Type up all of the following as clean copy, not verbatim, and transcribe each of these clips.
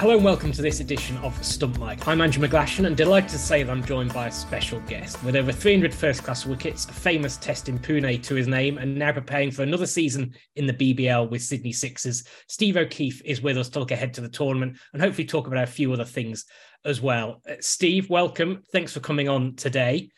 Hello and welcome to this edition of Stump Mike. I'm Andrew McGlashan and delighted to say that I'm joined by a special guest. With over 300 first-class wickets, a famous test in Pune to his name, and now preparing for another season in the BBL with Sydney Sixers, Steve O'Keefe is with us to look ahead to the tournament and hopefully talk about a few other things as well. Steve, welcome. Thanks for coming on today.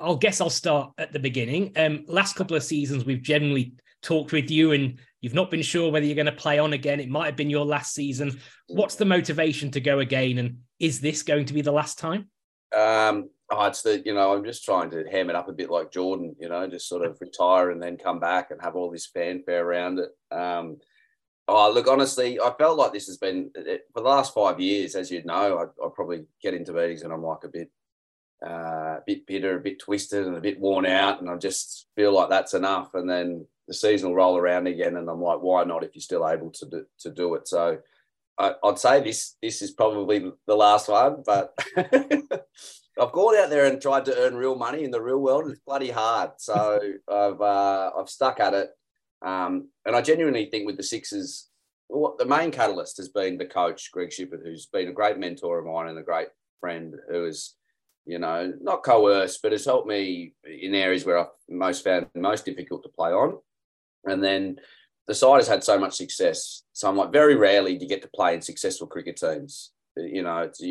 I'll guess I'll start at the beginning. Last couple of seasons, we've generally talked with you and you've not been sure whether you're going to play on again. It might have been your last season. What's the motivation to go again? And is this going to be the last time? I'm just trying to ham it up a bit like Jordan, just sort of retire and then come back and have all this fanfare around it. Look, honestly, I felt like this has been, for the last 5 years, as you'd know, I probably get into meetings and I'm like a bit bitter, a bit twisted and a bit worn out. And I just feel like that's enough. And then the season will roll around again, and I'm like, why not if you're still able to do it? So I'd say this is probably the last one, but I've gone out there and tried to earn real money in the real world. It's bloody hard. So I've stuck at it. And I genuinely think with the Sixers, the main catalyst has been the coach, Greg Shippard, who's been a great mentor of mine and a great friend who is, not coerced, but has helped me in areas where I've found most difficult to play on. And then the side has had so much success. So I'm like, very rarely do you get to play in successful cricket teams. You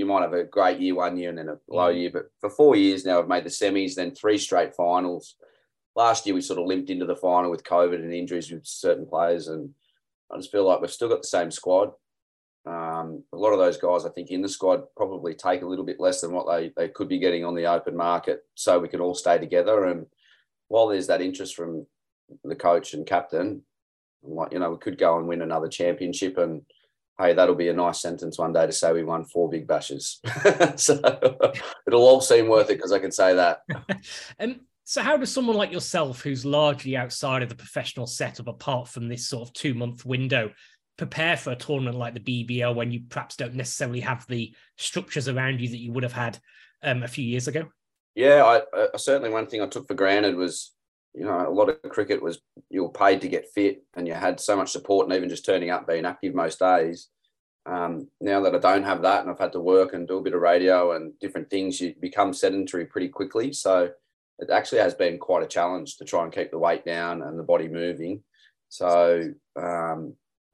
might have a great year one year and then a low year. But for 4 years now, I've made the semis, then 3 straight finals. Last year, we sort of limped into the final with COVID and injuries with certain players. And I just feel like we've still got the same squad. A lot of those guys, I think, in the squad probably take a little bit less than what they could be getting on the open market, so we can all stay together. And while there's that interest from the coach and captain, I'm like, we could go and win another championship, and hey, that'll be a nice sentence one day to say we won 4 big bashes. So it'll all seem worth it because I can say that. So how does someone like yourself, who's largely outside of the professional setup, apart from this sort of 2-month window, prepare for a tournament like the BBL when you perhaps don't necessarily have the structures around you that you would have had a few years ago? Yeah, I certainly one thing I took for granted was, a lot of cricket was you were paid to get fit and you had so much support and even just turning up, being active most days. Now that I don't have that and I've had to work and do a bit of radio and different things, you become sedentary pretty quickly. So it actually has been quite a challenge to try and keep the weight down and the body moving. So,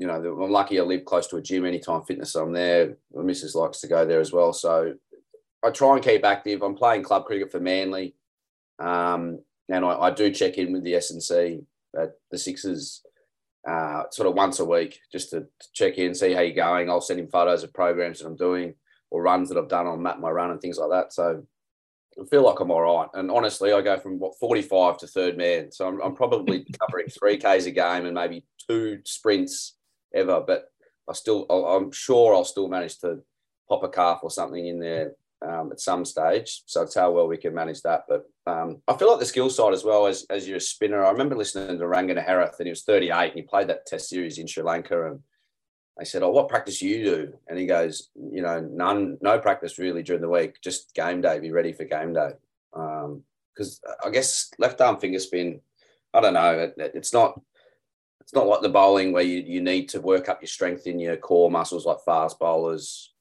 I'm lucky I live close to a gym. Anytime fitness, I'm there. My missus likes to go there as well. So I try and keep active. I'm playing club cricket for Manly. And I do check in with the S&C at the Sixers sort of once a week just to check in, see how you're going. I'll send him photos of programs that I'm doing or runs that I've done. I'll map my run and things like that. So I feel like I'm all right. And honestly, I go from 45 to third man. So I'm probably covering 3Ks a game and maybe 2 sprints ever, but I'm sure I'll still manage to pop a calf or something in there at some stage. So it's how well we can manage that. But I feel like the skill side as well as you're a spinner. I remember listening to Rangana Herath and he was 38 and he played that test series in Sri Lanka and they said, "Oh, what practice do you do?" And he goes, "None, no practice really during the week, just game day, be ready for game day." Because I guess left arm finger spin, I don't know, it's not like the bowling where you need to work up your strength in your core muscles like fast bowlers.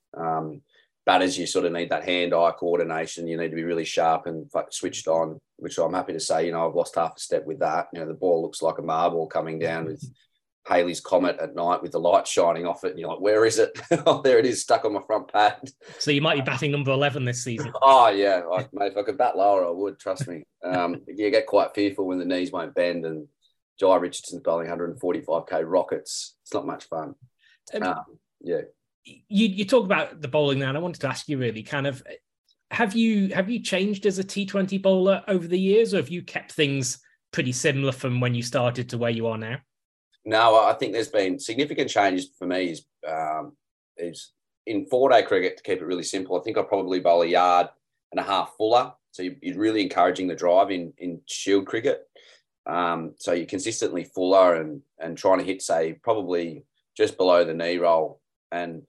Batters, you sort of need that hand-eye coordination. You need to be really sharp and switched on, which I'm happy to say, I've lost half a step with that. The ball looks like a marble coming down with Halley's Comet at night with the light shining off it. And you're like, where is it? Oh, there it is, stuck on my front pad. So you might be batting number 11 this season. Oh, yeah. Mate, if I could bat lower, I would, trust me. You get quite fearful when the knees won't bend and Jai Richardson's bowling 145K rockets. It's not much fun. You talk about the bowling now, and I wanted to ask you really, kind of, have you changed as a T20 bowler over the years, or have you kept things pretty similar from when you started to where you are now? No, I think there's been significant changes for me. Is in 4-day cricket, to keep it really simple, I think I probably bowl a yard and a half fuller. So you're really encouraging the drive in shield cricket. So you're consistently fuller and trying to hit, say, probably just below the knee roll and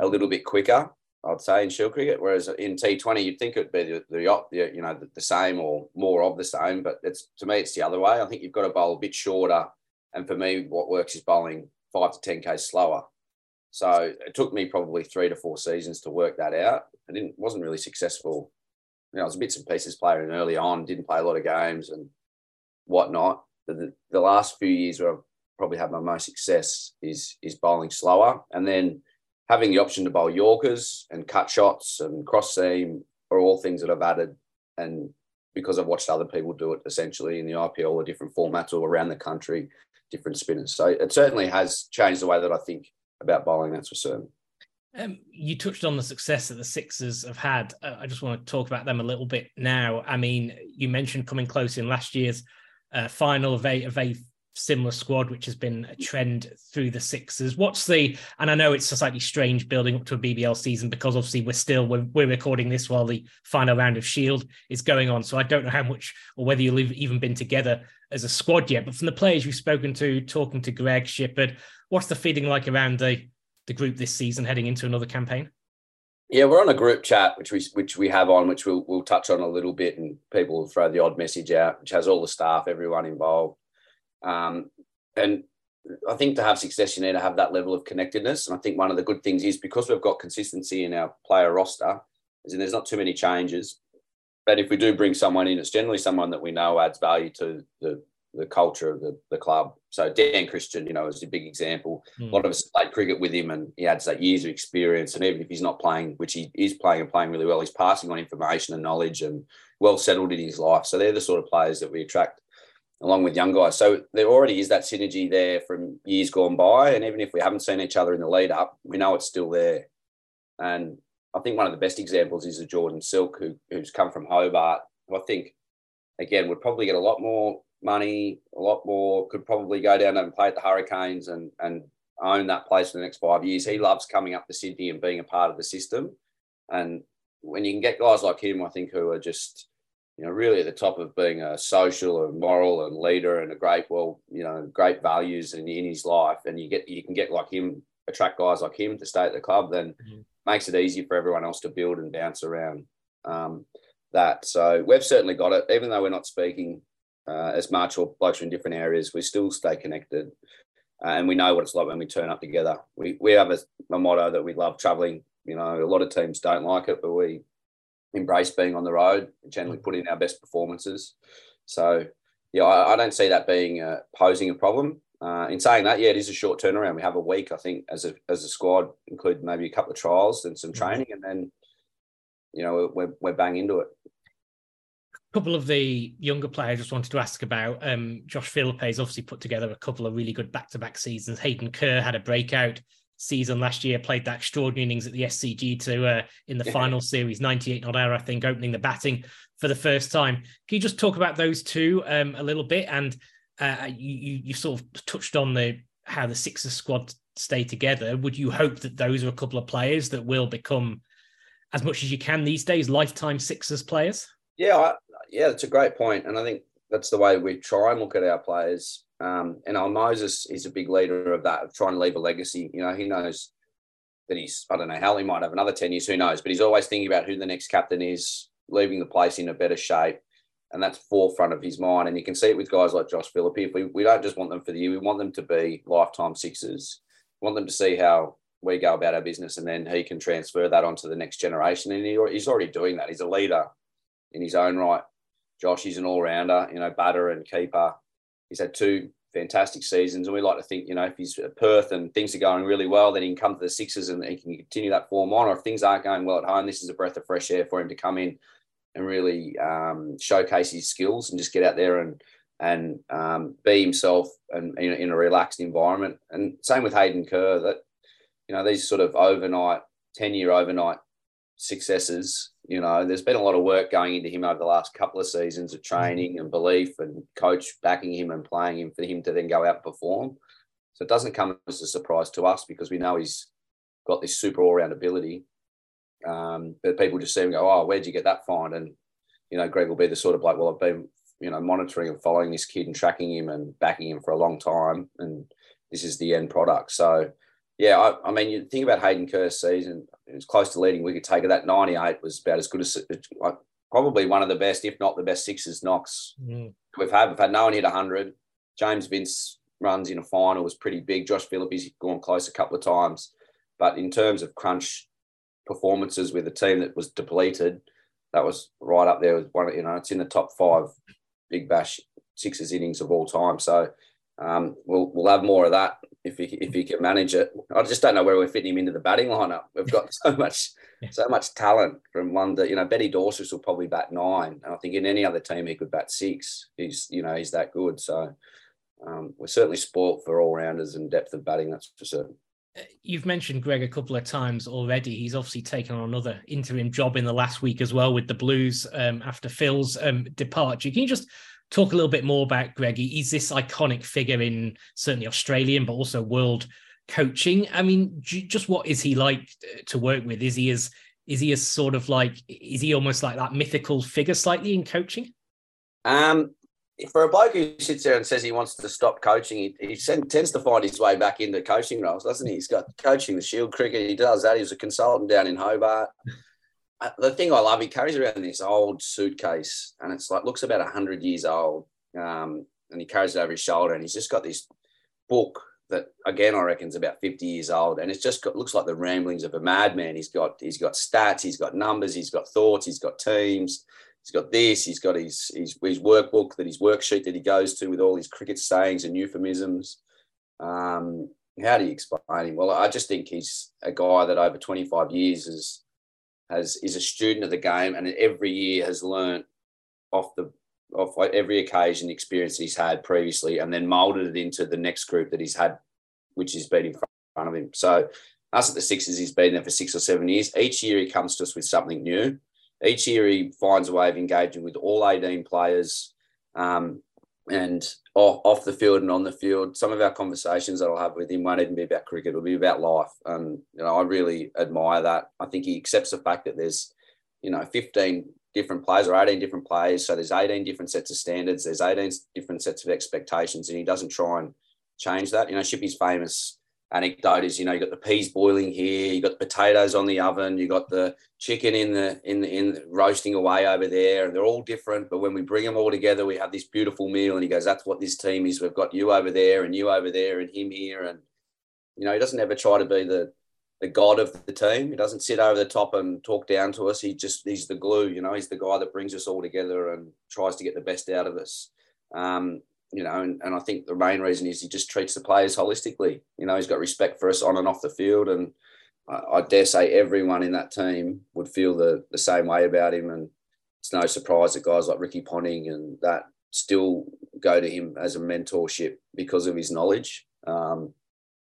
a little bit quicker, I'd say, in shield cricket. Whereas in T20, you'd think it'd be the same or more of the same, but to me it's the other way. I think you've got to bowl a bit shorter. And for me, what works is bowling 5 to 10K slower. So it took me probably 3 to 4 seasons to work that out. I wasn't really successful. You know, I was a bits and pieces player, and early on didn't play a lot of games and whatnot. The last few years where I've probably had my most success is bowling slower, and then having the option to bowl Yorkers and cut shots and cross seam are all things that I've added, and because I've watched other people do it essentially in the IPL or different formats all around the country, different spinners. So it certainly has changed the way that I think about bowling, that's for certain. You touched on the success that the Sixers have had. I just want to talk about them a little bit now. I mean, you mentioned coming close in last year's final of a similar squad, which has been a trend through the Sixers. And I know it's a slightly strange building up to a BBL season, because obviously we're recording this while the final round of Shield is going on. So I don't know how much or whether you've even been together as a squad yet, but from the players you've spoken to, talking to Greg Shippard, what's the feeling like around the group this season heading into another campaign? Yeah, we're on a group chat, which we have on, which we'll touch on a little bit, and people will throw the odd message out, which has all the staff, everyone involved. And I think to have success, you need to have that level of connectedness. And I think one of the good things is, because we've got consistency in our player roster, is there's not too many changes. But if we do bring someone in, it's generally someone that we know adds value to the culture of the club. So Dan Christian, you know, is a big example. A lot of us played cricket with him, and he adds that years of experience. And even if he's not playing, which he is playing and playing really well, he's passing on information and knowledge, and well settled in his life. So they're the sort of players that we attract, along with young guys. So there already is that synergy there from years gone by. And even if we haven't seen each other in the lead up, we know it's still there. And I think one of the best examples is a Jordan Silk, who's come from Hobart, who I think, again, would probably get a lot more money, could probably go down and play at the Hurricanes and own that place for the next 5 years. He loves coming up to Sydney and being a part of the system. And when you can get guys like him, I think, who are just, you know, really at the top of being a social and moral and leader and a great, great values in his life. And you can get like him, attract guys like him to stay at the club, then makes it easier for everyone else to build and bounce around that. So we've certainly got it, even though we're not speaking as much or blokes in different areas, we still stay connected and we know what it's like when we turn up together. We have a motto that we love travelling. You know, a lot of teams don't like it, but we embrace being on the road and generally put in our best performances. So, yeah, I don't see that being posing a problem. In saying that, yeah, it is a short turnaround. We have a week, I think, as a squad, including maybe a couple of trials and some training, and then, you know, we're bang into it. A couple of the younger players I just wanted to ask about. Josh Philippe has obviously put together a couple of really good back-to-back seasons. Hayden Kerr had a breakout season last year, played that extraordinary innings at the SCG in the final series, 98 not out, I think, opening the batting for the first time. Can you just talk about those two a little bit? And you sort of touched on how the Sixers squad stay together. Would you hope that those are a couple of players that will become, as much as you can these days, lifetime Sixers players? Yeah, that's a great point. And I think that's the way we try and look at our players. And our Moses is a big leader of that, of trying to leave a legacy. You know, he knows that I don't know how, he might have another 10 years, who knows, but he's always thinking about who the next captain is, leaving the place in a better shape. And that's forefront of his mind. And you can see it with guys like Josh Philippe. If we don't just want them for the year, we want them to be lifetime Sixers. We want them to see how we go about our business, and then he can transfer that onto the next generation. And he's already doing that. He's a leader in his own right. Josh is an all-rounder, you know, batter and keeper. He's had 2 fantastic seasons, and we like to think, you know, if he's at Perth and things are going really well, then he can come to the Sixers and he can continue that form on. Or if things aren't going well at home, this is a breath of fresh air for him to come in and really showcase his skills and just get out there and be himself, and in a relaxed environment. And same with Hayden Kerr, that, you know, these sort of overnight, 10-year overnight successes, you know, there's been a lot of work going into him over the last couple of seasons of training and belief and coach backing him and playing him, for him to then go out and perform. So it doesn't come as a surprise to us, because we know he's got this super all-round ability. But people just see him go, oh, where'd you get that find? And, you know, Greg will be the sort of like, well, I've been, you know, monitoring and following this kid and tracking him and backing him for a long time, and this is the end product. So yeah, I mean, you think about Hayden Kerr's season, it was close to leading wicket taker. That 98 was about as good as, probably one of the best, if not the best Sixers knocks we've had. We've had no one hit 100. James Vince runs in a final was pretty big. Josh Philippe has gone close a couple of times. But in terms of crunch performances with a team that was depleted, that was right up there with one. You know, it's in the top five Big Bash Sixers innings of all time. So we'll have more of that if he can manage it. I just don't know where we're fitting him into the batting lineup. We've got so much talent from one that, you know, Betty Dorsus will probably bat 9, and I think in any other team he could bat 6. He's that good. So we're certainly spoilt for all rounders and depth of batting. That's for certain. You've mentioned Greg a couple of times already. He's obviously taken on another interim job in the last week as well with the Blues after Phil's departure. Can you just talk a little bit more about Greg? He's this iconic figure in certainly Australian, but also world coaching. I mean, just what is he like to work with? Is he almost like that mythical figure slightly in coaching? For a bloke who sits there and says he wants to stop coaching, he tends to find his way back into coaching roles, doesn't he? He's got coaching the Shield cricket. He does that. He was a consultant down in Hobart. The thing I love, he carries around this old suitcase and it's like, looks about 100 years old. And he carries it over his shoulder and he's just got this book that, again, I reckon is about 50 years old. And it's just looks like the ramblings of a madman. He's got stats, he's got numbers, he's got thoughts, he's got teams. He's got this, he's got his workbook, that his worksheet that he goes to with all his cricket sayings and euphemisms. How do you explain him? Well, I just think he's a guy that over 25 years is a student of the game and every year has learnt off every occasion, experience he's had previously, and then moulded it into the next group that he's had, which has been in front of him. So us at the Sixers, he's been there for 6 or 7 years. Each year he comes to us with something new. Each year he finds a way of engaging with all 18 players and off the field and on the field. Some of our conversations that I'll have with him won't even be about cricket. It'll be about life. I really admire that. I think he accepts the fact that there's, 15 different players or 18 different players. So there's 18 different sets of standards. There's 18 different sets of expectations, and he doesn't try and change that. Shippy's famous anecdote is, you got the peas boiling here, you got the potatoes on the oven, you got the chicken in the roasting away over there, and they're all different. But when we bring them all together, we have this beautiful meal. And he goes, "That's what this team is. We've got you over there, and him here." And he doesn't ever try to be the god of the team. He doesn't sit over the top and talk down to us. He's the glue. He's the guy that brings us all together and tries to get the best out of us. And I think the main reason is he just treats the players holistically. He's got respect for us on and off the field. And I dare say everyone in that team would feel the same way about him. And it's no surprise that guys like Ricky Ponting and that still go to him as a mentorship because of his knowledge.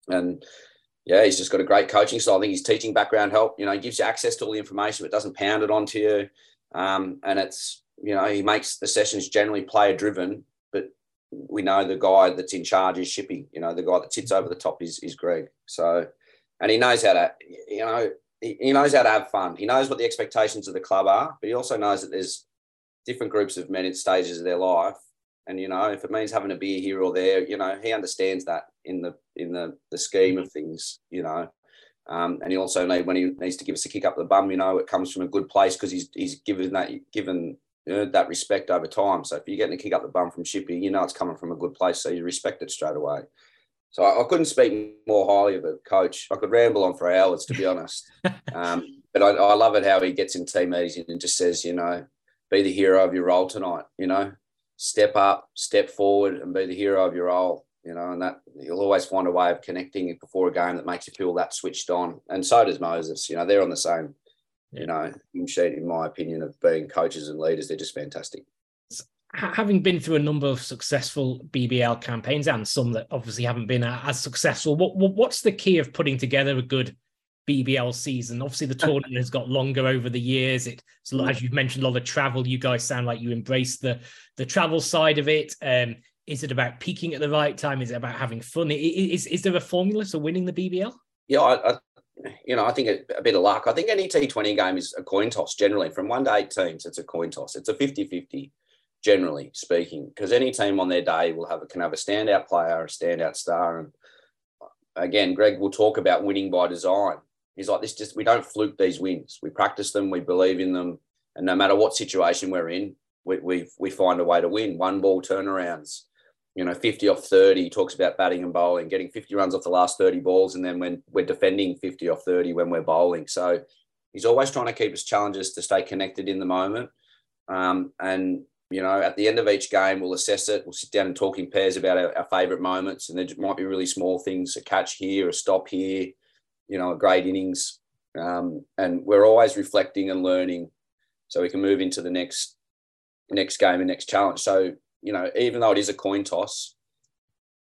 He's just got a great coaching style. I think his teaching background helped. He gives you access to all the information, but doesn't pound it onto you. And it's, he makes the sessions generally player driven, but we know the guy that's in charge is Shippy. The guy that sits over the top is Greg. So, and he knows how to, he knows how to have fun. He knows what the expectations of the club are, but he also knows that there's different groups of men at stages of their life. And, if it means having a beer here or there, he understands that in the scheme of things, and he also knows when he needs to give us a kick up the bum, it comes from a good place because he's given earned that respect over time. So if you're getting a kick up the bum from Shippy, it's coming from a good place, so you respect it straight away. So I couldn't speak more highly of a coach. I could ramble on for hours, to be honest. But I love it how he gets in team meetings and just says, be the hero of your role tonight, step up, step forward and be the hero of your role, and that you'll always find a way of connecting before a game that makes you feel that switched on. And so does Moses, they're on the same in my opinion, of being coaches and leaders. They're just fantastic. Having been through a number of successful BBL campaigns and some that obviously haven't been as successful, what's the key of putting together a good BBL season? Obviously, the tournament has got longer over the years. It's as you've mentioned, a lot of travel. You guys sound like you embrace the travel side of it. Is it about peaking at the right time? Is it about having fun? Is there a formula to winning the BBL? Yeah, I think a bit of luck. I think any T20 game is a coin toss generally. From 1 to 8 teams, it's a coin toss. It's a 50-50, generally speaking, because any team on their day can have a standout player, a standout star. And again, Greg will talk about winning by design. He's like, we don't fluke these wins. We practice them, we believe in them, and no matter what situation we're in, we find a way to win. One ball turnarounds, you know, 50 off 30, talks about batting and bowling, getting 50 runs off the last 30 balls, and then when we're defending 50 off 30 when we're bowling. So he's always trying to keep us challenges to stay connected in the moment. And, you know, at the end of each game, we'll assess it. We'll sit down and talk in pairs about our favourite moments, and there might be really small things, a catch here, a stop here, you know, a great innings. And we're always reflecting and learning so we can move into the next game and next challenge. So, you know, even though it is a coin toss,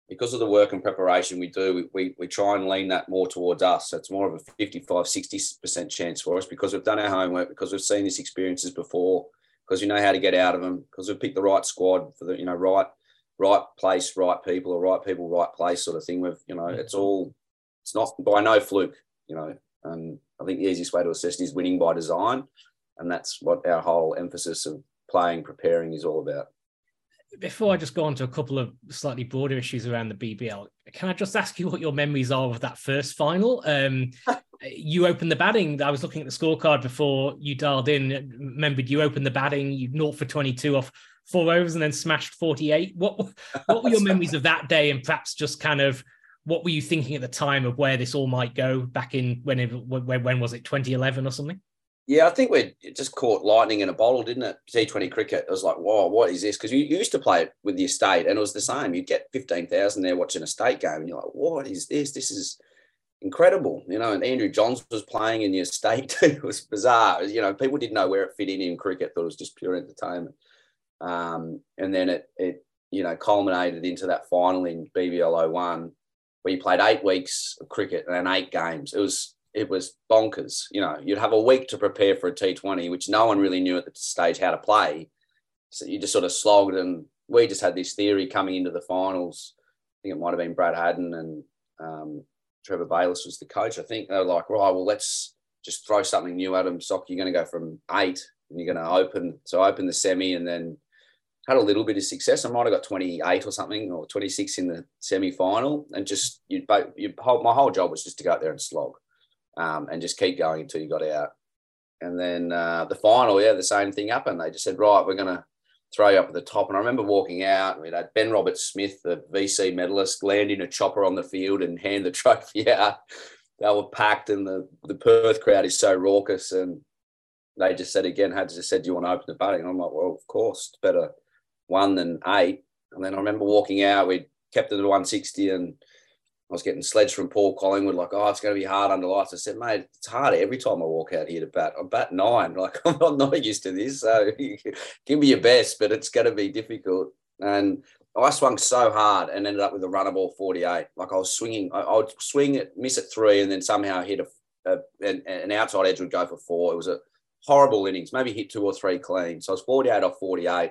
because of the work and preparation we do, we try and lean that more towards us. So it's more of a 55, 60% chance for us because we've done our homework, because we've seen these experiences before, because we know how to get out of them, because we've picked the right squad for the, you know, right place, right people, or right people, right place sort of thing. We've, you know, it's not by no fluke, you know. I think the easiest way to assess it is winning by design, and that's what our whole emphasis of playing, preparing is all about. Before I just go on to a couple of slightly broader issues around the BBL, can I just ask you what your memories are of that first final? You opened the batting. I was looking at the scorecard before you dialed in. Remembered you opened the batting, you 0 for 22 off 4 overs and then smashed 48. What were your memories of that day, and perhaps just kind of what were you thinking at the time of where this all might go back in when was it, 2011 or something? Yeah, I think we just caught lightning in a bottle, didn't it? T20 cricket. I was like, "Wow, what is this?" Because you used to play it with the estate, and it was the same. You'd get 15,000 there watching a state game, and you're like, "What is this? This is incredible!" You know, and Andrew Johns was playing in the estate. It was bizarre. You know, people didn't know where it fit in cricket. Thought it was just pure entertainment. And then it you know culminated into that final in BBL 01, where you played 8 weeks of cricket and 8 games. It was bonkers. You know, you'd have a week to prepare for a T20, which no one really knew at the stage how to play. So you just sort of slogged, and we just had this theory coming into the finals. I think it might have been Brad Haddin and Trevor Bayliss was the coach. I think they were like, right, well, let's just throw something new at them. Sock, you're going to go from 8 and you're going to open. So I opened the semi and then had a little bit of success. I might have got 28 or something or 26 in the semi-final. And just my whole job was just to go out there and slog. And just keep going until you got out. And then the final, yeah, the same thing happened. They just said, right, we're going to throw you up at the top. And I remember walking out, and we had Ben Robert Smith, the VC medalist, land in a chopper on the field and hand the trophy out. They were packed, and the Perth crowd is so raucous. And they just said again, Hadji just said, do you want to open the batting? And I'm like, well, of course, it's better 1 than 8. And then I remember walking out, we kept it at 160 and I was getting sledged from Paul Collingwood, like, oh, it's going to be hard under lights. I said, mate, it's harder every time I walk out here to bat. I bat 9. Like, I'm not used to this. So give me your best, but it's going to be difficult. And I swung so hard and ended up with a runner ball 48. Like, I was swinging. I would swing it, miss at 3, and then somehow hit an outside edge would go for 4. It was a horrible innings, maybe hit 2 or 3 clean. So I was 48 off 48.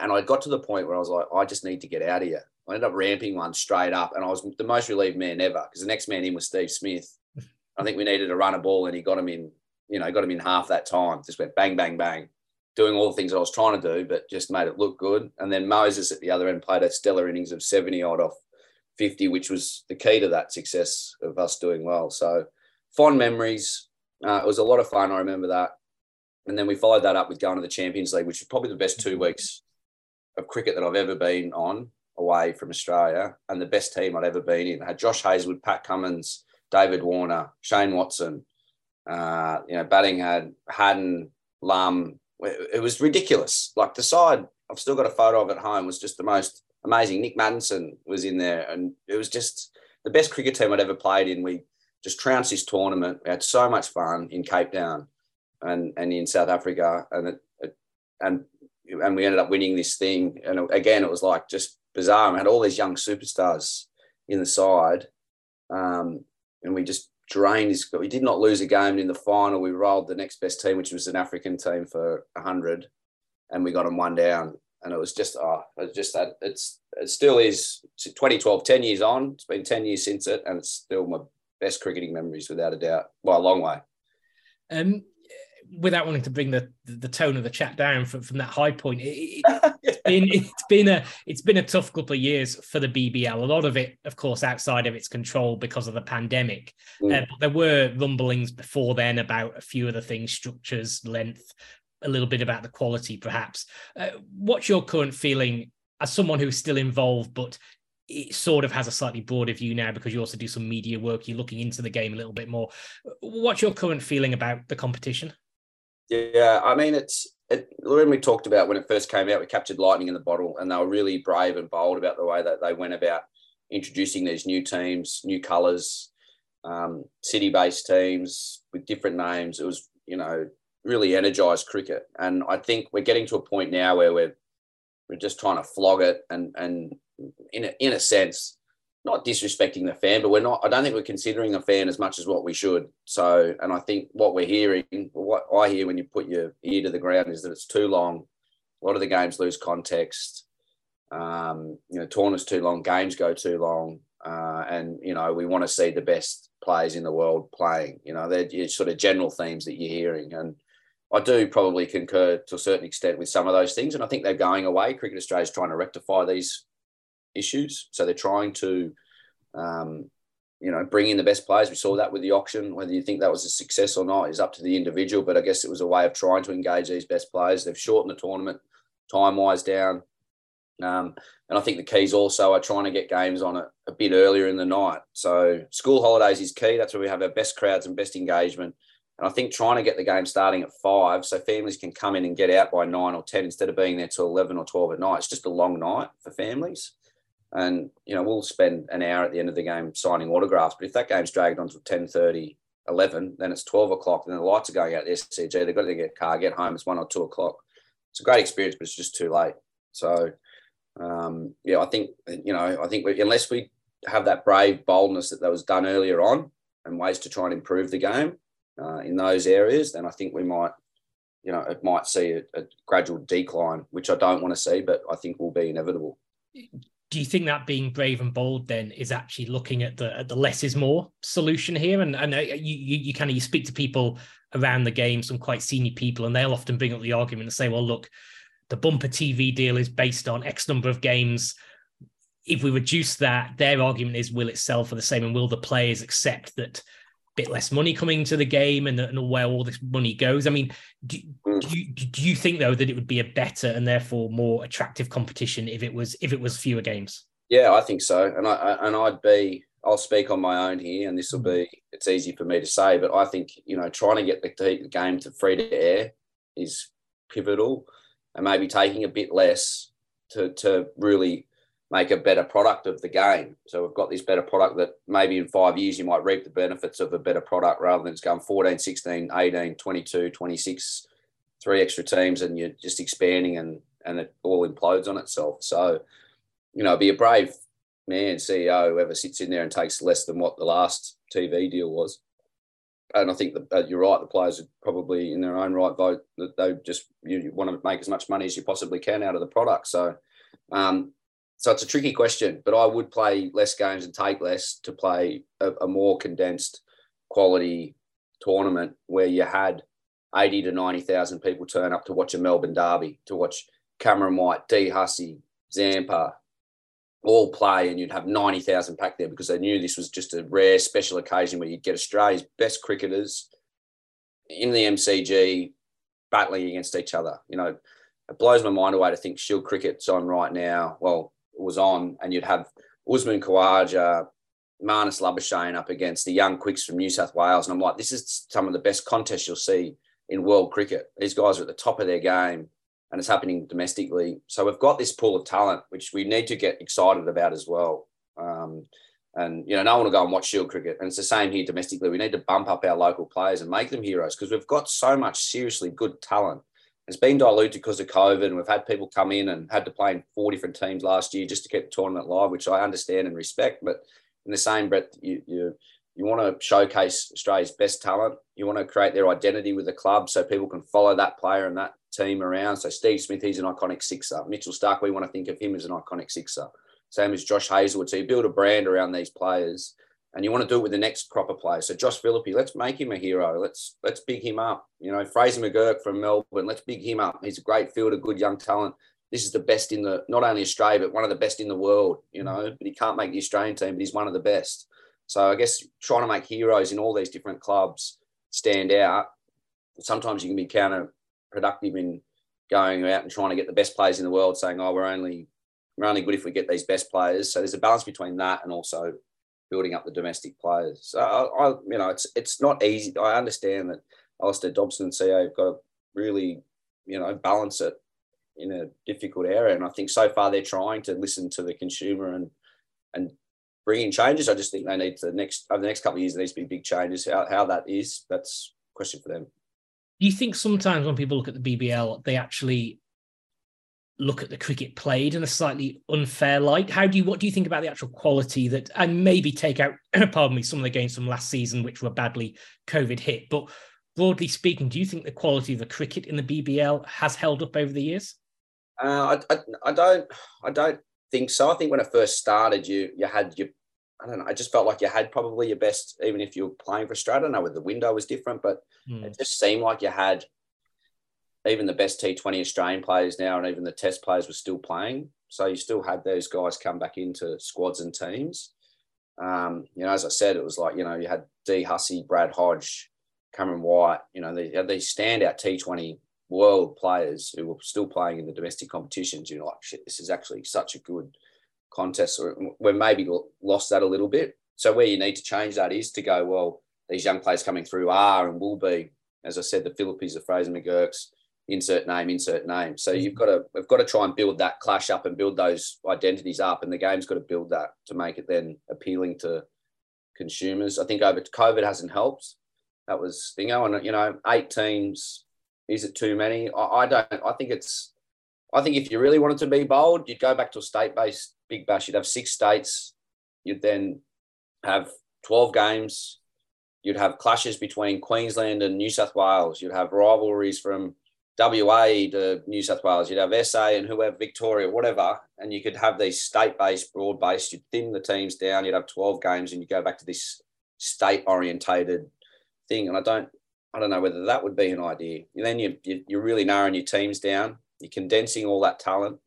And I got to the point where I was like, I just need to get out of here. I ended up ramping one straight up, and I was the most relieved man ever because the next man in was Steve Smith. I think we needed to run a ball, and he got him in, you know, got him in half that time. Just went bang, bang, bang, doing all the things that I was trying to do, but just made it look good. And then Moses at the other end played a stellar innings of 70-odd off 50, which was the key to that success of us doing well. So fond memories. It was a lot of fun. I remember that. And then we followed that up with going to the Champions League, which was probably the best 2 weeks of cricket that I've ever been on, away from Australia, and the best team I'd ever been in. I had Josh Hazlewood, Pat Cummins, David Warner, Shane Watson, you know, batting had Haddin, Lum. It was ridiculous. Like, the side, I've still got a photo of at home, was just the most amazing. Nick Maddinson was in there, and it was just the best cricket team I'd ever played in. We just trounced this tournament. We had so much fun in Cape Town and in South Africa, and we ended up winning this thing. And again, it was like just bizarre. We had all these young superstars in the side, and we just drained this. We did not lose a game. In the final, we rolled the next best team, which was an African team, for 100, and we got them 1 down. And it was just, that. It still is 2012, 10 years on. It's been 10 years since it, and it's still my best cricketing memories, without a doubt, by a long way. Without wanting to bring the tone of the chat down from that high point, it's been a tough couple of years for the BBL. A lot of it, of course, outside of its control because of the pandemic. But there were rumblings before then about a few of the things, structures, length, a little bit about the quality, perhaps. What's your current feeling as someone who's still involved, but it sort of has a slightly broader view now because you also do some media work, you're looking into the game a little bit more. What's your current feeling about the competition? Yeah, I mean, when we talked about when it first came out, we captured lightning in the bottle, and they were really brave and bold about the way that they went about introducing these new teams, new colours, city-based teams with different names. It was, you know, really energised cricket. And I think we're getting to a point now where we're just trying to flog it and in a sense, not disrespecting the fan, but we're not, I don't think we're considering the fan as much as what we should. So, and I think what we're hearing, what I hear when you put your ear to the ground is that it's too long. A lot of the games lose context. You know, tournaments too long, games go too long. And, you know, we want to see the best players in the world playing. You know, they're sort of general themes that you're hearing. And I do probably concur to a certain extent with some of those things. And I think they're going away. Cricket Australia is trying to rectify these issues. So they're trying to, you know, bring in the best players. We saw that with the auction. Whether you think that was a success or not is up to the individual, but I guess it was a way of trying to engage these best players. They've shortened the tournament time-wise down. And I think the keys also are trying to get games on a bit earlier in the night. So school holidays is key. That's where we have our best crowds and best engagement. And I think trying to get the game starting at 5 so families can come in and get out by 9 or 10 instead of being there till 11 or 12 at night. It's just a long night for families. And, you know, we'll spend an hour at the end of the game signing autographs. But if that game's dragged on to 10:30, 11, then it's 12 o'clock. And then the lights are going out at the SCG. They've got to get a car, get home. It's 1 or 2 o'clock. It's a great experience, but it's just too late. So, yeah, I think unless we have that brave boldness that was done earlier on and ways to try and improve the game in those areas, then I think we might, you know, it might see a gradual decline, which I don't want to see, but I think will be inevitable. Do you think that being brave and bold then is actually looking at the less is more solution here? And you speak to people around the game, some quite senior people, and they'll often bring up the argument and say, well, look, the bumper TV deal is based on X number of games. If we reduce that, their argument is, will it sell for the same? And will the players accept that a bit less money coming into the game and where all this money goes? I mean, do you think though that it would be a better and therefore more attractive competition if it was fewer games? Yeah, I think so. And I'll speak on my own here, and this will be, it's easy for me to say, but I think, you know, trying to get the game to free to air is pivotal, and maybe taking a bit less to really make a better product of the game. So we've got this better product that maybe in 5 years you might reap the benefits of a better product rather than it's going 14, 16, 18, 22, 26, 3 extra teams, and you're just expanding and it all implodes on itself. So, you know, be a brave man, CEO, whoever sits in there and takes less than what the last TV deal was. And I think that you're right, the players would probably in their own right vote that they just, you want to make as much money as you possibly can out of the product. So, so it's a tricky question, but I would play less games and take less to play a more condensed quality tournament where you had 80 to 90,000 people turn up to watch a Melbourne derby, to watch Cameron White, D Hussey, Zampa all play, and you'd have 90,000 packed there because they knew this was just a rare special occasion where you'd get Australia's best cricketers in the MCG battling against each other. You know, it blows my mind away to think Shield cricket's on right now. Well, it was on, and you'd have Usman Khawaja, Marnus Labuschagne up against the young quicks from New South Wales. And I'm like, this is some of the best contests you'll see in world cricket. These guys are at the top of their game, and it's happening domestically. So we've got this pool of talent, which we need to get excited about as well. And, you know, no one will go and watch Shield cricket. And it's the same here domestically. We need to bump up our local players and make them heroes because we've got so much seriously good talent. It's been diluted because of COVID, and we've had people come in and had to play in 4 different teams last year just to keep the tournament live, which I understand and respect. But in the same breath, you want to showcase Australia's best talent. You want to create their identity with the club so people can follow that player and that team around. So Steve Smith, he's an iconic sixer. Mitchell Stark, we want to think of him as an iconic sixer. Same as Josh Hazlewood. So you build a brand around these players, and you want to do it with the next crop of players. So Josh Philippe, let's make him a hero. Let's big him up. You know, Fraser McGurk from Melbourne, let's big him up. He's a great fielder, good young talent. This is the best in the, not only Australia, but one of the best in the world, you know, but he can't make the Australian team, but he's one of the best. So I guess trying to make heroes in all these different clubs stand out. Sometimes you can be counterproductive in going out and trying to get the best players in the world, saying, oh, we're only we're only good if we get these best players. So there's a balance between that and also building up the domestic players. So, it's not easy. I understand that Alistair Dobson and CO have got to really, balance it in a difficult area. And I think so far they're trying to listen to the consumer and bring in changes. I just think they need to over the next couple of years, there needs to be big changes. How that is, that's a question for them. Do you think sometimes when people look at the BBL, they actually look at the cricket played in a slightly unfair light? What do you think about the actual quality that, and maybe take out, pardon me, some of the games from last season, which were badly COVID hit, but broadly speaking, do you think the quality of the cricket in the BBL has held up over the years? I don't think so. I think when it first started, I just felt like you had probably your best, even if you were playing for Australia. I know the window was different, but it just seemed like you had even the best T20 Australian players now, and even the Test players were still playing. So you still had those guys come back into squads and teams. As I said, it was like, you had D Hussey, Brad Hodge, Cameron White, they had these standout T20 world players who were still playing in the domestic competitions. You're like, shit, this is actually such a good contest. We're maybe lost that a little bit. So where you need to change that is to go, well, these young players coming through are and will be, as I said, the Philippies, the Fraser McGurks, insert name. So we've got to try and build that clash up and build those identities up, and the game's got to build that to make it then appealing to consumers. I think over COVID hasn't helped. That was and 8 teams, is it too many? I think if you really wanted to be bold, you'd go back to a state-based Big Bash. You'd have 6 states. You'd then have 12 games. You'd have clashes between Queensland and New South Wales. You'd have rivalries from WA to New South Wales. You'd have SA and whoever, Victoria, whatever. And you could have these state-based, broad-based. You'd thin the teams down. You'd have 12 games, and you go back to this state-orientated thing. And I don't know whether that would be an idea. And then you're really narrowing your teams down. You're condensing all that talent.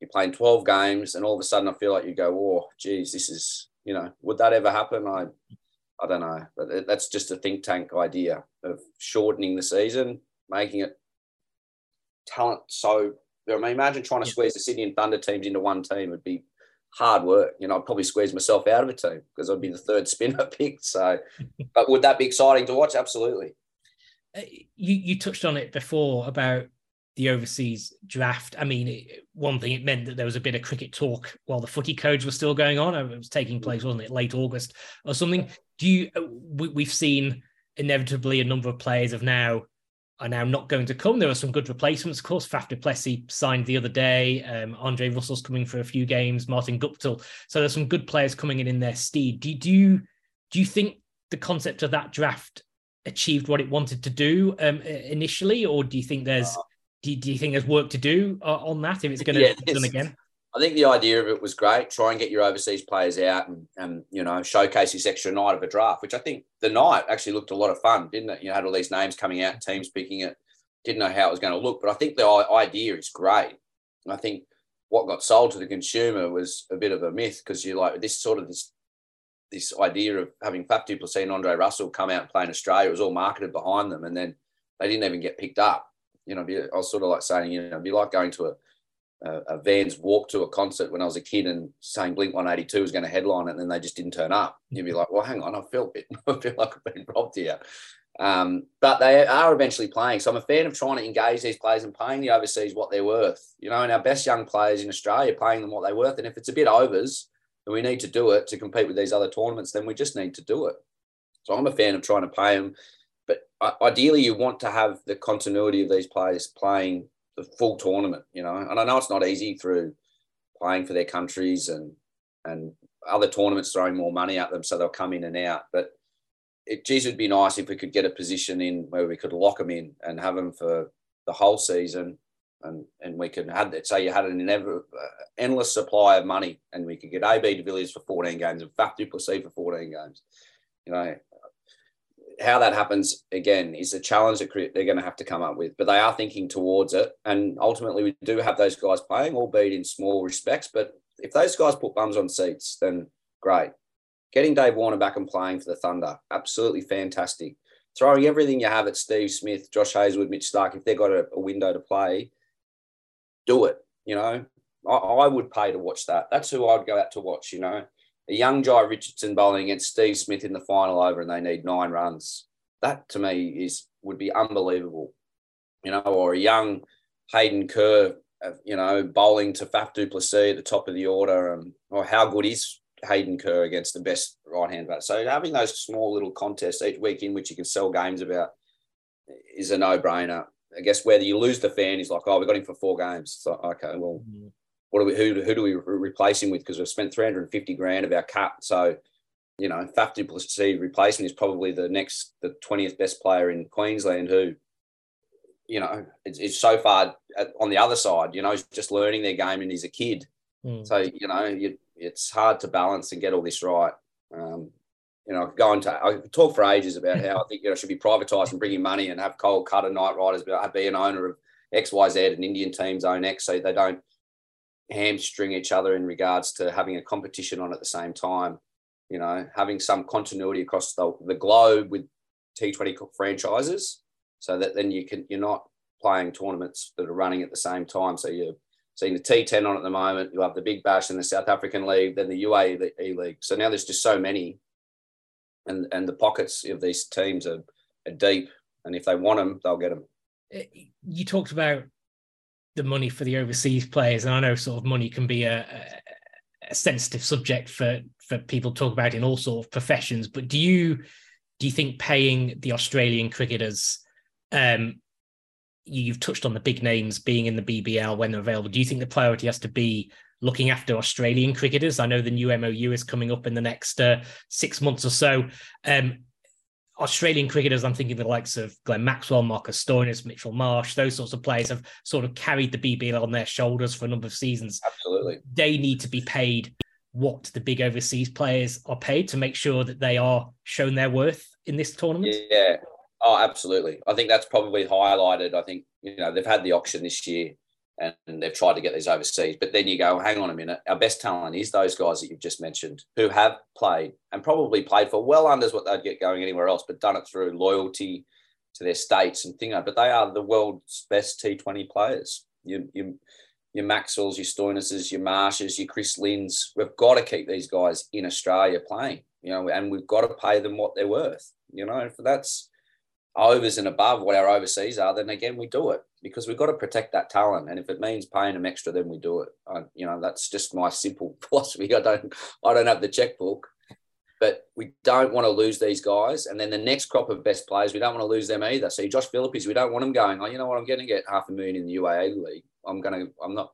You're playing 12 games, and all of a sudden I feel like you go, oh, geez, this is, would that ever happen? I don't know. But that's just a think tank idea of shortening the season, making it talent. So, imagine trying to squeeze the Sydney and Thunder teams into one team would be hard work. I'd probably squeeze myself out of a team because I'd be the third spinner picked. So, but would that be exciting to watch? Absolutely. You touched on it before about the overseas draft. I mean, one thing, it meant that there was a bit of cricket talk while the footy codes were still going on. It was taking place, wasn't it, late August or something? We've seen inevitably a number of players are now not going to come. There are some good replacements, of course. Faf du Plessis signed the other day. Andre Russell's coming for a few games. Martin Guptill. So there's some good players coming in their stead. Do you think the concept of that draft achieved what it wanted to do initially, or do you think there's work to do on that if it's going to be done again? I think the idea of it was great. Try and get your overseas players out and showcase this extra night of a draft, which I think the night actually looked a lot of fun, didn't it? You had all these names coming out, teams picking it. Didn't know how it was going to look, but I think the idea is great. And I think what got sold to the consumer was a bit of a myth, because you're like this idea of having Faf du Plessis and Andre Russell come out and play in Australia. It was all marketed behind them, and then they didn't even get picked up. I was sort of like saying, it'd be like going to a Vans walk to a concert when I was a kid and saying Blink 182 was going to headline it, and then they just didn't turn up. You'd be like, well, hang on, I feel like I've been robbed here. But they are eventually playing. So I'm a fan of trying to engage these players and paying the overseas what they're worth. And our best young players in Australia, paying them what they're worth. And if it's a bit overs and we need to do it to compete with these other tournaments, then we just need to do it. So I'm a fan of trying to pay them. But ideally, you want to have the continuity of these players playing the full tournament, and I know it's not easy through playing for their countries and other tournaments throwing more money at them, so they'll come in and out. But it would be nice if we could get a position in where we could lock them in and have them for the whole season, and we could have that. So you had an endless supply of money, and we could get AB de Villiers for 14 games and Faf du Plessis for 14 games. How that happens, again, is a challenge that they're going to have to come up with, but they are thinking towards it. And ultimately, we do have those guys playing, albeit in small respects. But if those guys put bums on seats, then great. Getting Dave Warner back and playing for the Thunder, absolutely fantastic. Throwing everything you have at Steve Smith, Josh Hazlewood, Mitch Stark, if they've got a window to play, do it. I would pay to watch that. That's who I'd go out to watch, you know. A young Jai Richardson bowling against Steve Smith in the final over and they need 9 runs. That, to me, would be unbelievable, you know, or a young Hayden Kerr, you know, bowling to Faf du Plessis at the top of the order. Or how good is Hayden Kerr against the best right-hand batter? So having those small little contests each week in which you can sell games about is a no-brainer. I guess whether you lose the fan is like, oh, we got him for 4 games. It's like, okay, well, what do we? Who do we replace him with? Because we've spent $350,000 of our cut. So, you know, Faf du Plessis replacement is probably the 20th best player in Queensland who, you know, is so far on the other side, you know, he's just learning their game and he's a kid. So, you know, it's hard to balance and get all this right. You know, I could talk for ages about how I think, you know, it should be privatised and bring in money and have cold cutter night riders be an owner of XYZ and Indian teams own X so they don't hamstring each other in regards to having a competition on at the same time. You know, having some continuity across the globe with T20 franchises so that then you're not playing tournaments that are running at the same time. So you're seeing the T10 on at the moment, you'll have the Big Bash and the South African League, then the UAE League. So now there's just so many. And the pockets of these teams are deep. And if they want them, they'll get them. You talked about the money for the overseas players. And I know sort of money can be a sensitive subject for people to talk about in all sort of professions. But do you think paying the Australian cricketers, you've touched on the big names being in the BBL when they're available, do you think the priority has to be looking after Australian cricketers? I know the new MOU is coming up in the next 6 months or so. Australian cricketers, I'm thinking the likes of Glenn Maxwell, Marcus Stoinis, Mitchell Marsh, those sorts of players have sort of carried the BBL on their shoulders for a number of seasons. Absolutely. They need to be paid what the big overseas players are paid to make sure that they are shown their worth in this tournament? Yeah. Oh, absolutely. I think that's probably highlighted. I think, you know, they've had the auction this year and they've tried to get these overseas. But then you go, hang on a minute, our best talent is those guys that you've just mentioned who have played and probably played for well unders what they'd get going anywhere else, but done it through loyalty to their states and things like that. But they are the world's best T20 players. Your Maxwells, your Stoinises, your Marshes, your Chris Lynns. We've got to keep these guys in Australia playing, you know, and we've got to pay them what they're worth, you know. If that's overs and above what our overseas are, then again, we do it because we've got to protect that talent. And if it means paying them extra, then we do it. You know, that's just my simple philosophy. I don't have the checkbook, but we don't want to lose these guys. And then the next crop of best players, we don't want to lose them either. So Josh Philippe, we don't want him going, oh, you know what, I'm going to get $500,000 in the UAE league.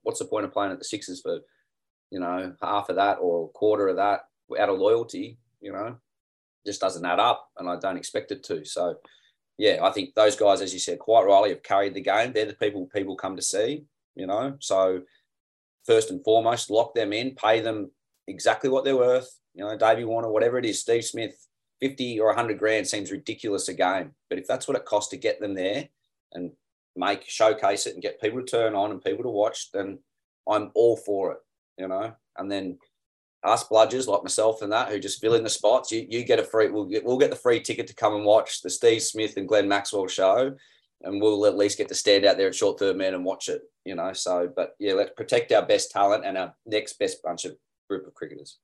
What's the point of playing at the Sixers for, you know, half of that or a quarter of that out of loyalty? You know, just doesn't add up and I don't expect it to. So yeah, I think those guys, as you said, quite rightly, have carried the game. They're the people come to see, you know. So first and foremost, lock them in, pay them exactly what they're worth. You know, David Warner, whatever it is, Steve Smith, $50,000 or $100,000 seems ridiculous a game. But if that's what it costs to get them there and showcase it and get people to turn on and people to watch, then I'm all for it, you know. And then us bludgers like myself and that who just fill in the spots, you get a free. We'll get the free ticket to come and watch the Steve Smith and Glenn Maxwell show, and we'll at least get to stand out there at short third man and watch it, you know. So, but yeah, let's protect our best talent and our next best group of cricketers.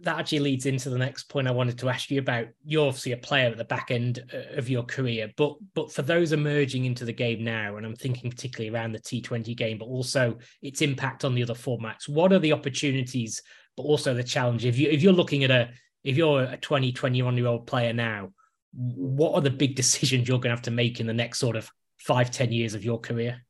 That actually leads into the next point I wanted to ask you about. You're obviously a player at the back end of your career, but for those emerging into the game now, and I'm thinking particularly around the T20 game, but also its impact on the other formats, what are the opportunities, but also the challenge? If you're looking at if you're a 21-year-old player now, what are the big decisions you're going to have to make in the next sort of 5-10 years of your career?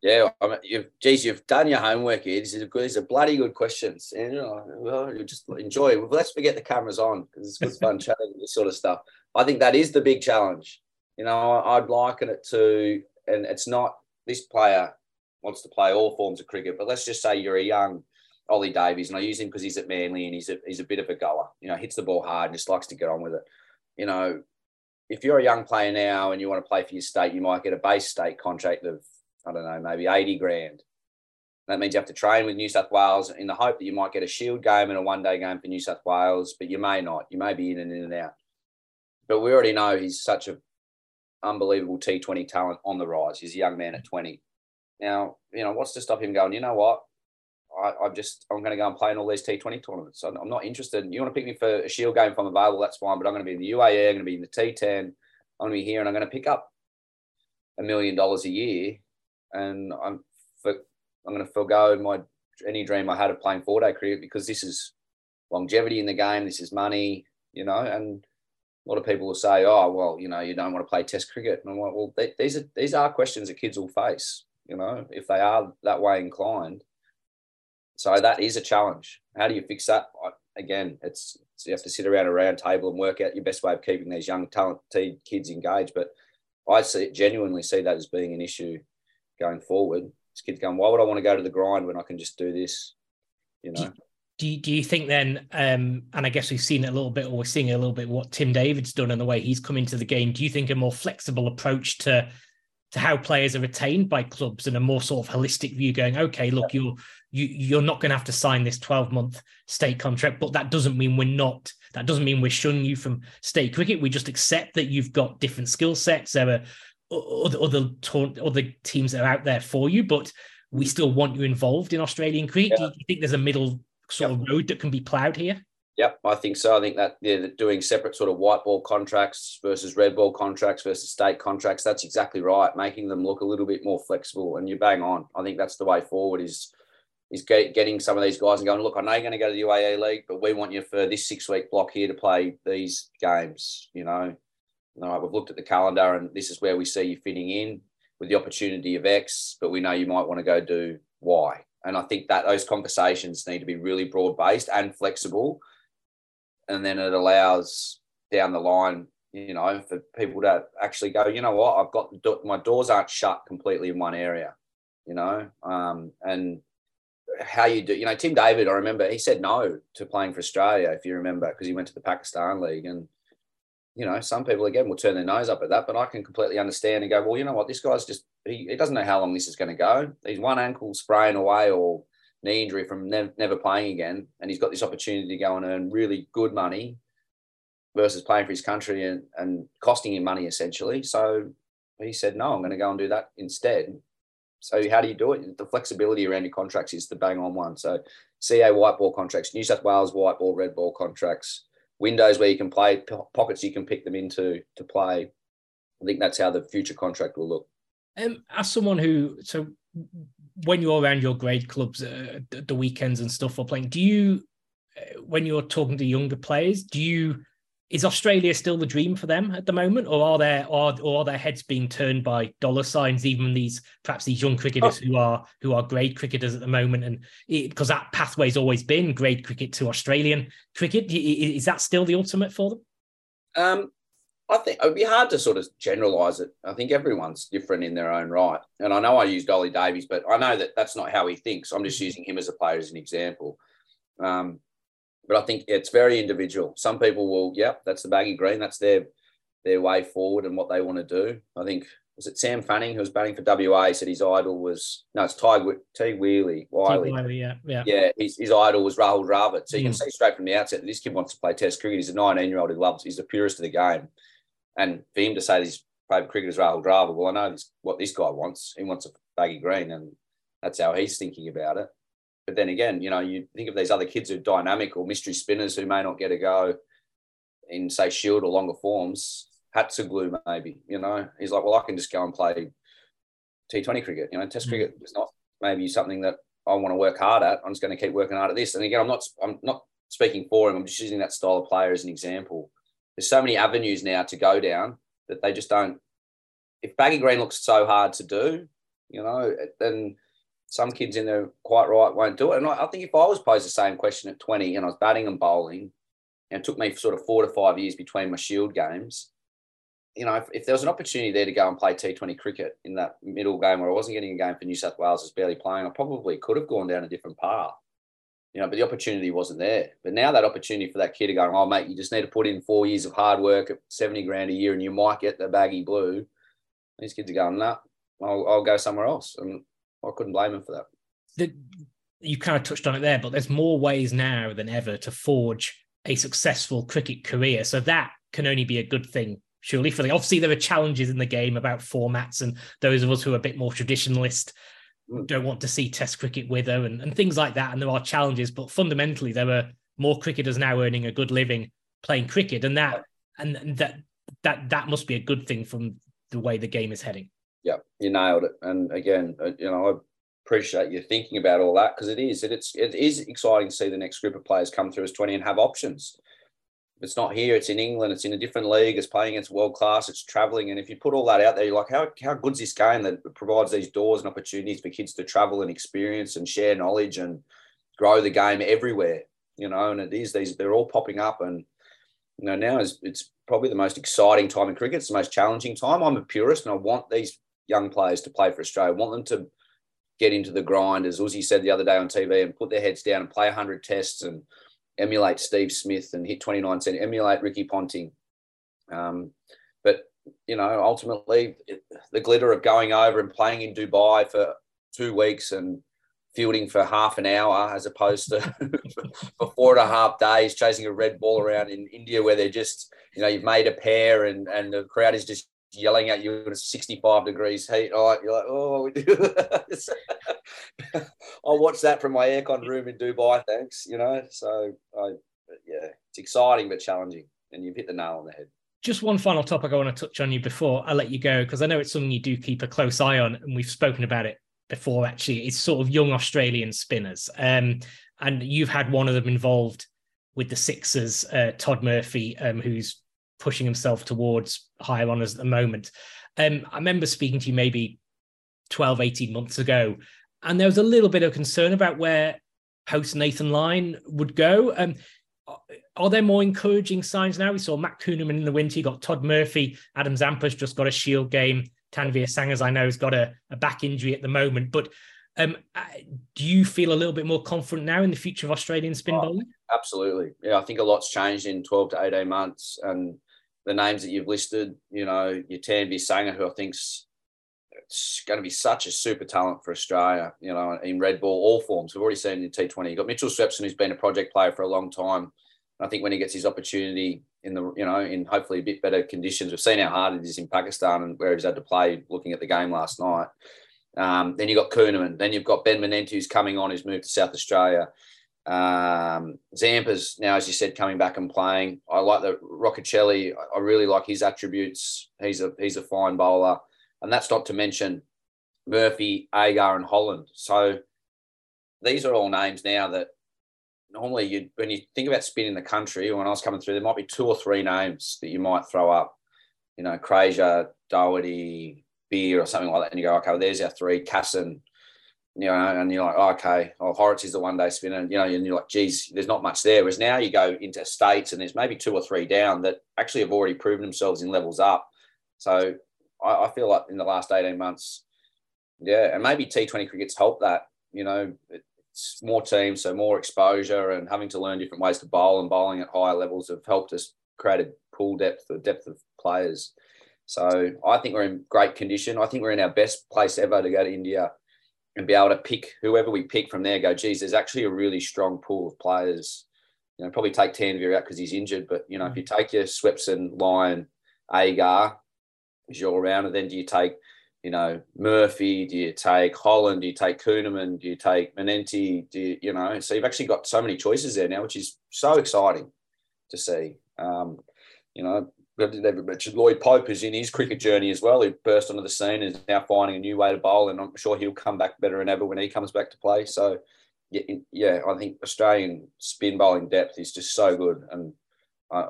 Yeah, I mean, you've done your homework here. These are bloody good questions. And, you know, well, you just enjoy it. Well, let's forget the cameras on because it's good fun chatting this sort of stuff. I think that is the big challenge. You know, I'd liken it to, and it's not this player wants to play all forms of cricket, but let's just say you're a young Ollie Davies, and I use him because he's at Manly and he's a bit of a goer. You know, hits the ball hard and just likes to get on with it. You know, if you're a young player now and you want to play for your state, you might get a base state contract of, I don't know, maybe $80,000. That means you have to train with New South Wales in the hope that you might get a Shield game and a one-day game for New South Wales, but you may not. You may be in and out. But we already know he's such an unbelievable T20 talent on the rise. He's a young man at 20. Now, you know, what's to stop him going, you know what, I'm going to go and play in all these T20 tournaments. I'm not interested. You want to pick me for a Shield game if I'm available, that's fine, but I'm going to be in the UAE, I'm going to be in the T10, I'm going to be here, and I'm going to pick up $1 million a year, and I'm going to forego any dream I had of playing four-day cricket, because this is longevity in the game, this is money, you know, and a lot of people will say, oh, well, you know, you don't want to play test cricket. And I'm like, well, these are questions that kids will face, you know, if they are that way inclined. So that is a challenge. How do you fix that? Again, it's you have to sit around a round table and work out your best way of keeping these young, talented kids engaged. But I genuinely see that as being an issue going forward. Kids going, why would I want to go to the grind when I can just do this? You know. Do you think then? And I guess we've seen it a little bit, or we're seeing a little bit what Tim David's done and the way he's come into the game. Do you think a more flexible approach to how players are retained by clubs, and a more sort of holistic view, going, okay, look, you're not going to have to sign this 12-month state contract, but that doesn't mean we're shunning you from state cricket. We just accept that you've got different skill sets. There are other teams that are out there for you, but we still want you involved in Australian cricket. Yeah. Do you think there's a middle sort of road that can be ploughed here? Yep, I think so. I think that doing separate sort of white ball contracts versus red ball contracts versus state contracts, that's exactly right, making them look a little bit more flexible, and you bang on. I think that's the way forward is getting some of these guys and going, look, I know you're going to go to the UAE League, but we want you for this 6-week block here to play these games, you know. All right, we've looked at the calendar and this is where we see you fitting in with the opportunity of X, but we know you might want to go do Y. And I think that those conversations need to be really broad-based and flexible. And then it allows down the line, you know, for people to actually go, you know what, I've got my doors aren't shut completely in one area, you know, and how you do, you know, Tim David, I remember he said no to playing for Australia, if you remember, because he went to the Pakistan League, and you know, some people, again, will turn their nose up at that, but I can completely understand and go, well, you know what, this guy's just, he doesn't know how long this is going to go. He's one ankle sprain away or knee injury from never playing again, and he's got this opportunity to go and earn really good money versus playing for his country and costing him money, essentially. So he said, no, I'm going to go and do that instead. So how do you do it? The flexibility around your contracts is the bang-on one. So CA white ball contracts, New South Wales white ball, red ball contracts, windows where you can play, pockets you can pick them into to play. I think that's how the future contract will look. As someone who, so when you're around your grade clubs, the weekends and stuff, or playing, do you, when you're talking to younger players, is Australia still the dream for them at the moment, or are their heads being turned by dollar signs? Even these young cricketers who are grade cricketers at the moment, and because that pathway's always been grade cricket to Australian cricket, is that still the ultimate for them? I think it'd be hard to sort of generalise it. I think everyone's different in their own right, and I know I used Ollie Davies, but I know that that's not how he thinks. I'm just using him as a player as an example. But I think it's very individual. Some people will, that's the baggy green. That's their way forward and what they want to do. I think, was it Sam Fanning who was batting for WA, said his idol was, no, it's Wiley. Yeah, his idol was Rahul Dravid. So you can see straight from the outset that this kid wants to play test cricket. He's a 19-year-old he's the purest of the game. And for him to say that his favourite cricketer is Rahul Dravid, well, I know what this guy wants. He wants a baggy green, and that's how he's thinking about it. But then again, you know, you think of these other kids who are dynamic or mystery spinners who may not get a go in, say, Shield or longer forms. Hatsuglu, maybe, you know. He's like, well, I can just go and play T20 cricket. You know, test cricket is not maybe something that I want to work hard at. I'm just going to keep working hard at this. And again, I'm not speaking for him. I'm just using that style of player as an example. There's so many avenues now to go down that they just don't. If baggy green looks so hard to do, you know, then some kids in there, quite right, won't do it. And I think if I was posed the same question at 20 and I was batting and bowling, and it took me sort of 4 to 5 years between my Shield games, you know, if there was an opportunity there to go and play T20 cricket in that middle game where I wasn't getting a game for New South Wales, I was barely playing, I probably could have gone down a different path, you know, but the opportunity wasn't there. But now that opportunity for that kid to go, oh, mate, you just need to put in 4 years of hard work at $70,000 a year and you might get the baggy blue. These kids are going, nah, I'll go somewhere else. And I couldn't blame him for that. You kind of touched on it there, but there's more ways now than ever to forge a successful cricket career. So that can only be a good thing, surely. Obviously, there are challenges in the game about formats, and those of us who are a bit more traditionalist don't want to see Test cricket with her and things like that. And there are challenges, but fundamentally there are more cricketers now earning a good living playing cricket, and that must be a good thing from the way the game is heading. Yeah, you nailed it. And again, you know, I appreciate you thinking about all that, because it is exciting to see the next group of players come through as 20 and have options. It's not here, it's in England, it's in a different league, it's playing against world class, it's travelling. And if you put all that out there, you're like, how good's this game that provides these doors and opportunities for kids to travel and experience and share knowledge and grow the game everywhere, you know? And it is, they're all popping up. And, you know, now it's probably the most exciting time in cricket. It's the most challenging time. I'm a purist and I want these young players to play for Australia. I want them to get into the grind, as Uzi said the other day on TV, and put their heads down and play 100 tests and emulate Steve Smith and hit 29 cent, emulate Ricky Ponting. But, you know, ultimately the glitter of going over and playing in Dubai for 2 weeks and fielding for half an hour as opposed to for 4.5 days chasing a red ball around in India, where they're just, you know, you've made a pair and the crowd is just yelling at you in a 65 degrees heat. All right, you're like, oh, I'll watch that from my aircon room in Dubai, thanks, you know. So, yeah, it's exciting but challenging, and you've hit the nail on the head. Just one final topic I want to touch on you before I let you go, because I know it's something you do keep a close eye on, and we've spoken about it before, actually. It's sort of young Australian spinners, and you've had one of them involved with the Sixers, Todd Murphy, who's pushing himself towards higher honours at the moment. I remember speaking to you maybe 12, 18 months ago, and there was a little bit of concern about where post Nathan Lyon would go. Are there more encouraging signs now? We saw Matt Kuhnemann in the winter, you got Todd Murphy, Adam Zampa's just got a Shield game, Tanveer Sangha, as I know, has got a back injury at the moment. But do you feel a little bit more confident now in the future of Australian spin bowling? Absolutely. Yeah, I think a lot's changed in 12 to 18 months, and the names that you've listed, you know, your Tanveer Sangha, who I think's going to be such a super talent for Australia, you know, in red ball, all forms. We've already seen in T20. You've got Mitchell Swepson, who's been a project player for a long time. And I think when he gets his opportunity in the, you know, in hopefully a bit better conditions, we've seen how hard it is in Pakistan and where he's had to play, looking at the game last night. Then you've got Kuhnemann. Then you've got Ben Manenti, who's coming on, who's moved to South Australia. Zampa's now, as you said, coming back and playing. I like the Rocchicelli. I really like his attributes. He's a fine bowler, and that's not to mention Murphy, Agar, and Holland. So these are all names now that normally when you think about spin in the country, when I was coming through, there might be 2 or 3 names that you might throw up. You know, Crazier, Doherty, Beer, or something like that, and you go, okay, well, there's our 3. Casson. You know, and you're like, oh, okay, oh, Horace is the one-day spinner, and, you know, and you're like, geez, there's not much there. Whereas now you go into states and there's maybe 2 or 3 down that actually have already proven themselves in levels up. So I feel like in the last 18 months, yeah, and maybe T20 cricket's helped that, you know, it's more teams, so more exposure and having to learn different ways to bowl, and bowling at higher levels have helped us create a pool depth, the depth of players. So I think we're in great condition. I think we're in our best place ever to go to India and be able to pick whoever we pick from there, go, geez, there's actually a really strong pool of players. You know, probably take Tanveer out because he's injured, but, you know, if you take your Swepson, Lyon, Agar as your rounder, then do you take, you know, Murphy? Do you take Holland? Do you take Kuhnemann? Do you take Manenti? Do you, you know, so you've actually got so many choices there now, which is so exciting to see. You know, Lloyd Pope is in his cricket journey as well, who burst onto the scene and is now finding a new way to bowl, and I'm sure he'll come back better than ever when he comes back to play. So, yeah, I think Australian spin bowling depth is just so good, and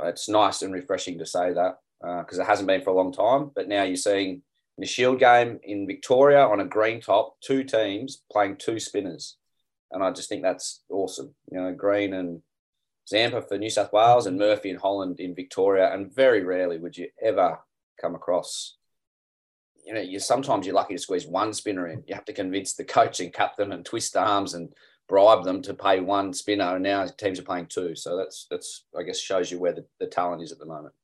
it's nice and refreshing to say that, because it hasn't been for a long time. But now you're seeing in the Shield game in Victoria on a green top, 2 teams playing 2 spinners, and I just think that's awesome. You know, Green and Zampa for New South Wales and Murphy and Holland in Victoria, and very rarely would you ever come across, you know, sometimes you're lucky to squeeze 1 spinner in. You have to convince the coach and captain and twist arms and bribe them to pay 1 spinner, and now teams are playing 2. So that's I guess, shows you where the talent is at the moment.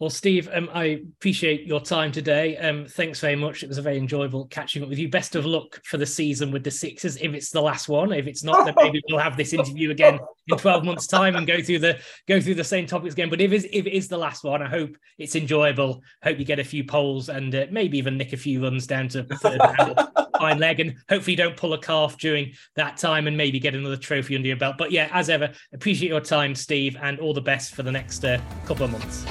Well, Steve, I appreciate your time today. Thanks very much. It was a very enjoyable catching up with you. Best of luck for the season with the Sixers, if it's the last one. If it's not, then maybe we'll have this interview again in 12 months' time and go through the same topics again. But if it is the last one, I hope it's enjoyable. Hope you get a few polls and maybe even nick a few runs down to third round. fine leg, and hopefully don't pull a calf during that time and maybe get another trophy under your belt. But yeah, as ever, appreciate your time, Steve, and all the best for the next couple of months.